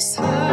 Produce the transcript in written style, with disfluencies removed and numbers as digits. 살